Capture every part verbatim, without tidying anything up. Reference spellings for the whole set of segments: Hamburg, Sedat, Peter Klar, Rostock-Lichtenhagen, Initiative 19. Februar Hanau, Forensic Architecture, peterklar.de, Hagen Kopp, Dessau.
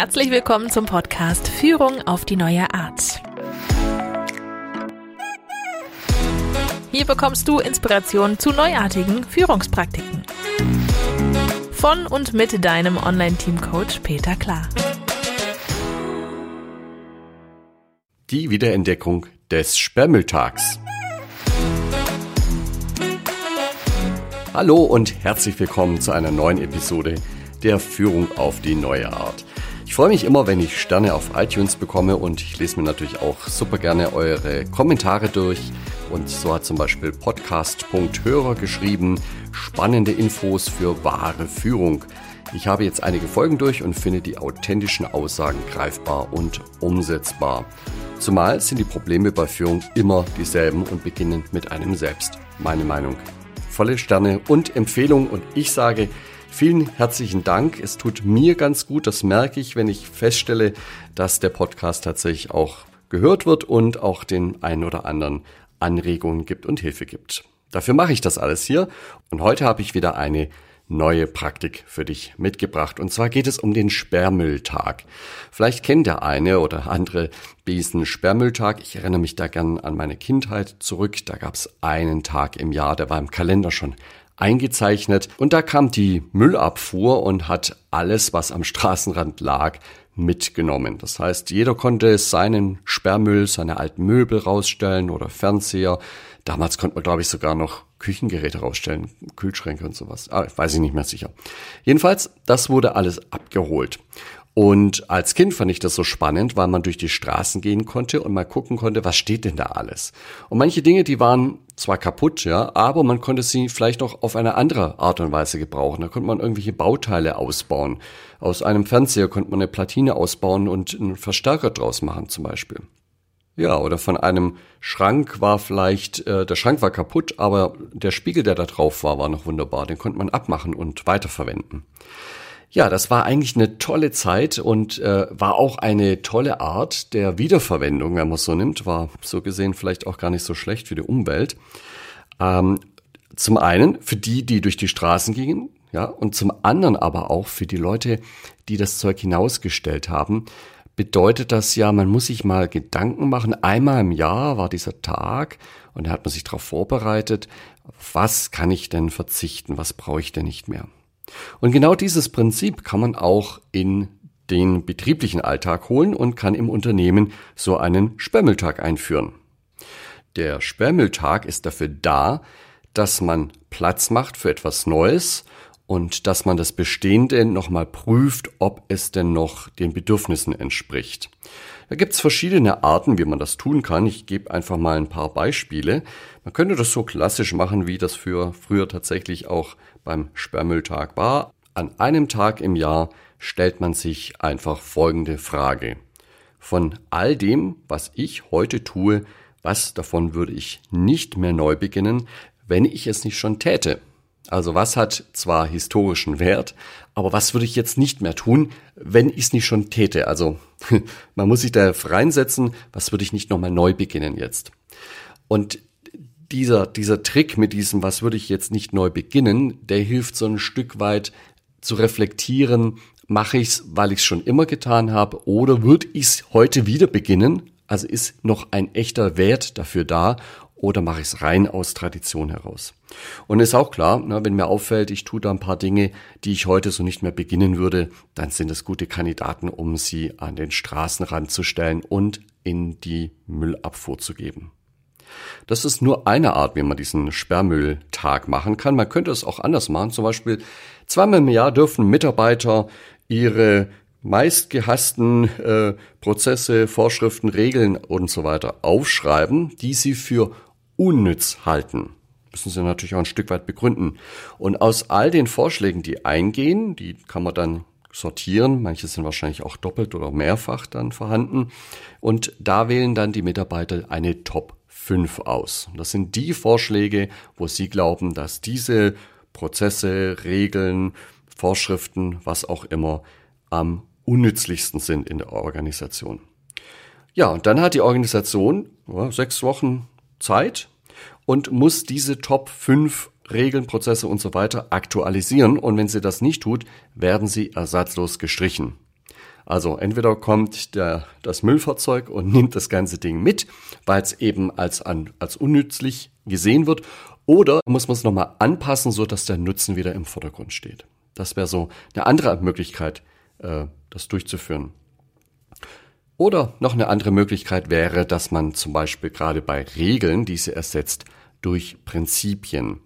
herzlich willkommen zum Podcast Führung auf die neue Art. Hier bekommst du Inspiration zu neuartigen Führungspraktiken. Von und mit deinem Online-Team-Coach Peter Klar. Die Wiederentdeckung des Sperrmülltags. Hallo und herzlich willkommen zu einer neuen Episode der Führung auf die neue Art. Ich freue mich immer, wenn ich Sterne auf iTunes bekomme, und ich lese mir natürlich auch super gerne eure Kommentare durch. Und so hat zum Beispiel Podcast.hörer geschrieben, spannende Infos für wahre Führung. Ich habe jetzt einige Folgen durch und finde die authentischen Aussagen greifbar und umsetzbar. Zumal sind die Probleme bei Führung immer dieselben und beginnen mit einem selbst. Meine Meinung. Volle Sterne und Empfehlung, und ich sage vielen herzlichen Dank. Es tut mir ganz gut, das merke ich, wenn ich feststelle, dass der Podcast tatsächlich auch gehört wird und auch den einen oder anderen Anregungen gibt und Hilfe gibt. Dafür mache ich das alles hier, und heute habe ich wieder eine neue Praktik für dich mitgebracht. Und zwar geht es um den Sperrmülltag. Vielleicht kennt der eine oder andere diesen Sperrmülltag. Ich erinnere mich da gern an meine Kindheit zurück. Da gab es einen Tag im Jahr, der war im Kalender schon eingezeichnet. Und da kam die Müllabfuhr und hat alles, was am Straßenrand lag, mitgenommen. Das heißt, jeder konnte seinen Sperrmüll, seine alten Möbel rausstellen oder Fernseher. Damals konnte man, glaube ich, sogar noch Küchengeräte rausstellen, Kühlschränke und sowas. Ah, weiß ich nicht mehr sicher. Jedenfalls, das wurde alles abgeholt. Und als Kind fand ich das so spannend, weil man durch die Straßen gehen konnte und mal gucken konnte, was steht denn da alles. Und manche Dinge, die waren zwar kaputt, ja, aber man konnte sie vielleicht noch auf eine andere Art und Weise gebrauchen. Da konnte man irgendwelche Bauteile ausbauen. Aus einem Fernseher konnte man eine Platine ausbauen und einen Verstärker draus machen zum Beispiel. Ja, oder von einem Schrank war vielleicht, äh, der Schrank war kaputt, aber der Spiegel, der da drauf war, war noch wunderbar. Den konnte man abmachen und weiterverwenden. Ja, das war eigentlich eine tolle Zeit und äh, war auch eine tolle Art der Wiederverwendung, wenn man es so nimmt. War so gesehen vielleicht auch gar nicht so schlecht für die Umwelt. Ähm, zum einen für die, die durch die Straßen gingen, ja, und zum anderen aber auch für die Leute, die das Zeug hinausgestellt haben. Bedeutet das ja, man muss sich mal Gedanken machen. Einmal im Jahr war dieser Tag und da hat man sich darauf vorbereitet, auf was kann ich denn verzichten, was brauche ich denn nicht mehr. Und genau dieses Prinzip kann man auch in den betrieblichen Alltag holen und kann im Unternehmen so einen Sperrmülltag einführen. Der Sperrmülltag ist dafür da, dass man Platz macht für etwas Neues und dass man das Bestehende nochmal prüft, ob es denn noch den Bedürfnissen entspricht. Da gibt's verschiedene Arten, wie man das tun kann. Ich gebe einfach mal ein paar Beispiele. Man könnte das so klassisch machen, wie das für früher tatsächlich auch beim Sperrmülltag war. An einem Tag im Jahr stellt man sich einfach folgende Frage. Von all dem, was ich heute tue, was davon würde ich nicht mehr neu beginnen, wenn ich es nicht schon täte? Also was hat zwar historischen Wert, aber was würde ich jetzt nicht mehr tun, wenn ich es nicht schon täte? Also man muss sich da reinsetzen, was würde ich nicht nochmal neu beginnen jetzt? Und dieser, dieser Trick mit diesem, was würde ich jetzt nicht neu beginnen, der hilft so ein Stück weit zu reflektieren, mache ich es, weil ich es schon immer getan habe, oder würde ich es heute wieder beginnen? Also ist noch ein echter Wert dafür da? Oder mache ich es rein aus Tradition heraus? Und ist auch klar, ne, wenn mir auffällt, ich tue da ein paar Dinge, die ich heute so nicht mehr beginnen würde, dann sind es gute Kandidaten, um sie an den Straßenrand zu stellen und in die Müllabfuhr zu geben. Das ist nur eine Art, wie man diesen Sperrmülltag machen kann. Man könnte es auch anders machen. Zum Beispiel zweimal im Jahr dürfen Mitarbeiter ihre meistgehassten äh, Prozesse, Vorschriften, Regeln und so weiter aufschreiben, die sie für unnütz halten. Müssen sie natürlich auch ein Stück weit begründen. Und aus all den Vorschlägen, die eingehen, die kann man dann sortieren. Manche sind wahrscheinlich auch doppelt oder mehrfach dann vorhanden. Und da wählen dann die Mitarbeiter eine Top fünf aus. Das sind die Vorschläge, wo sie glauben, dass diese Prozesse, Regeln, Vorschriften, was auch immer, am unnützlichsten sind in der Organisation. Ja, und dann hat die Organisation ja, sechs Wochen Zeit und muss diese Top fünf Regeln, Prozesse und so weiter aktualisieren. Und wenn sie das nicht tut, werden sie ersatzlos gestrichen. Also entweder kommt der, das Müllfahrzeug und nimmt das ganze Ding mit, weil es eben als, an, als unnützlich gesehen wird, oder muss man es nochmal anpassen, sodass der Nutzen wieder im Vordergrund steht. Das wäre so eine andere Möglichkeit, äh, das durchzuführen. Oder noch eine andere Möglichkeit wäre, dass man zum Beispiel gerade bei Regeln diese ersetzt durch Prinzipien.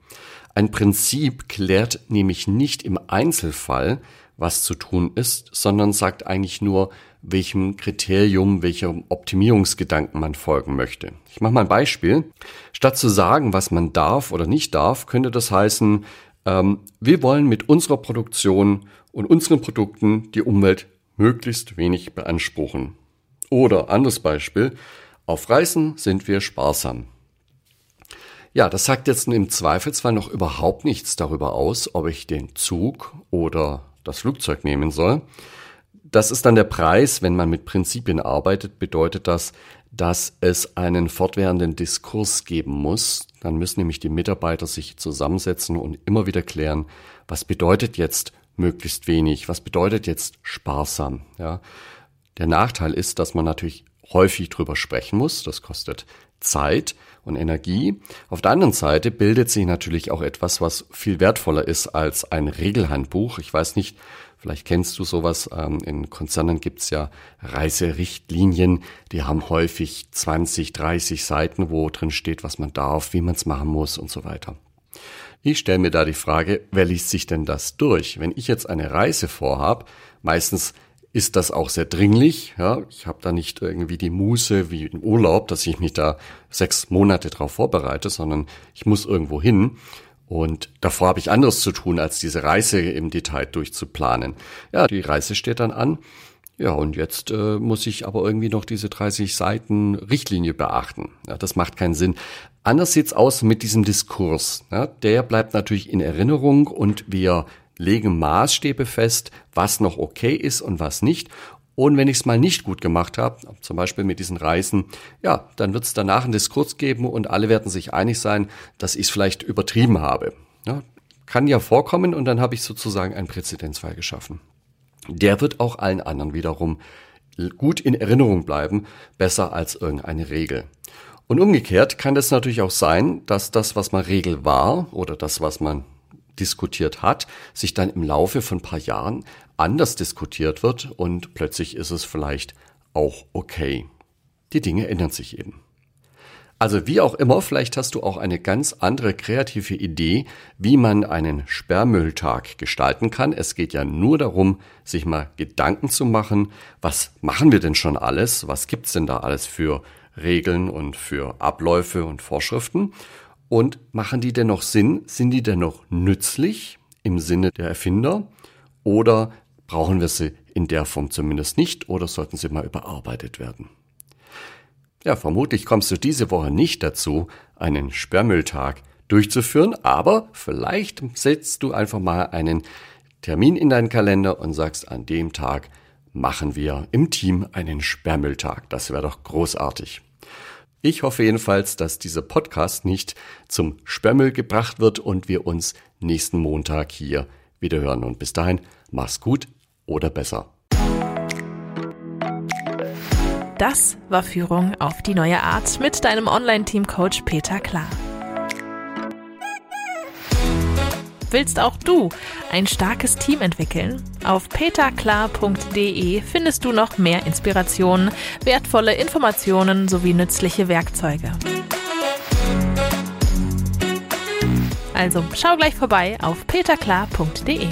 Ein Prinzip klärt nämlich nicht im Einzelfall, was zu tun ist, sondern sagt eigentlich nur, welchem Kriterium, welchem Optimierungsgedanken man folgen möchte. Ich mache mal ein Beispiel. Statt zu sagen, was man darf oder nicht darf, könnte das heißen, ähm, wir wollen mit unserer Produktion und unseren Produkten die Umwelt möglichst wenig beanspruchen. Oder, anderes Beispiel, auf Reisen sind wir sparsam. Ja, das sagt jetzt im Zweifelsfall noch überhaupt nichts darüber aus, ob ich den Zug oder das Flugzeug nehmen soll. Das ist dann der Preis, wenn man mit Prinzipien arbeitet, bedeutet das, dass es einen fortwährenden Diskurs geben muss. Dann müssen nämlich die Mitarbeiter sich zusammensetzen und immer wieder klären, was bedeutet jetzt möglichst wenig, was bedeutet jetzt sparsam, ja. Der Nachteil ist, dass man natürlich häufig drüber sprechen muss. Das kostet Zeit und Energie. Auf der anderen Seite bildet sich natürlich auch etwas, was viel wertvoller ist als ein Regelhandbuch. Ich weiß nicht, vielleicht kennst du sowas. In Konzernen gibt's ja Reiserichtlinien. Die haben häufig zwanzig, dreißig Seiten, wo drin steht, was man darf, wie man es machen muss und so weiter. Ich stelle mir da die Frage, wer liest sich denn das durch? Wenn ich jetzt eine Reise vorhabe, meistens ist das auch sehr dringlich. Ja, ich habe da nicht irgendwie die Muße wie im Urlaub, dass ich mich da sechs Monate drauf vorbereite, sondern ich muss irgendwo hin. Und davor habe ich anderes zu tun, als diese Reise im Detail durchzuplanen. Ja, die Reise steht dann an. Ja, und jetzt äh, muss ich aber irgendwie noch diese dreißig Seiten Richtlinie beachten. Ja, das macht keinen Sinn. Anders sieht's aus mit diesem Diskurs. Ja, der bleibt natürlich in Erinnerung und wir legen Maßstäbe fest, was noch okay ist und was nicht. Und wenn ich es mal nicht gut gemacht habe, zum Beispiel mit diesen Reisen, ja, dann wird es danach einen Diskurs geben und alle werden sich einig sein, dass ich es vielleicht übertrieben habe. Ja, kann ja vorkommen und dann habe ich sozusagen einen Präzedenzfall geschaffen. Der wird auch allen anderen wiederum gut in Erinnerung bleiben, besser als irgendeine Regel. Und umgekehrt kann es natürlich auch sein, dass das, was mal Regel war oder das, was man diskutiert hat, sich dann im Laufe von ein paar Jahren anders diskutiert wird und plötzlich ist es vielleicht auch okay. Die Dinge ändern sich eben. Also wie auch immer, vielleicht hast du auch eine ganz andere kreative Idee, wie man einen Sperrmülltag gestalten kann. Es geht ja nur darum, sich mal Gedanken zu machen, was machen wir denn schon alles? Was gibt's denn da alles für Regeln und für Abläufe und Vorschriften? Und machen die denn noch Sinn? Sind die denn noch nützlich im Sinne der Erfinder? Oder brauchen wir sie in der Form zumindest nicht? Oder sollten sie mal überarbeitet werden? Ja, vermutlich kommst du diese Woche nicht dazu, einen Sperrmülltag durchzuführen. Aber vielleicht setzt du einfach mal einen Termin in deinen Kalender und sagst, an dem Tag machen wir im Team einen Sperrmülltag. Das wäre doch großartig. Ich hoffe jedenfalls, dass dieser Podcast nicht zum Sperrmüll gebracht wird und wir uns nächsten Montag hier wieder hören. Und bis dahin, mach's gut oder besser. Das war Führung auf die neue Art mit deinem Online-Team-Coach Peter Klar. Willst auch du ein starkes Team entwickeln? Auf peterklar punkt de findest du noch mehr Inspirationen, wertvolle Informationen sowie nützliche Werkzeuge. Also schau gleich vorbei auf peterklar punkt de.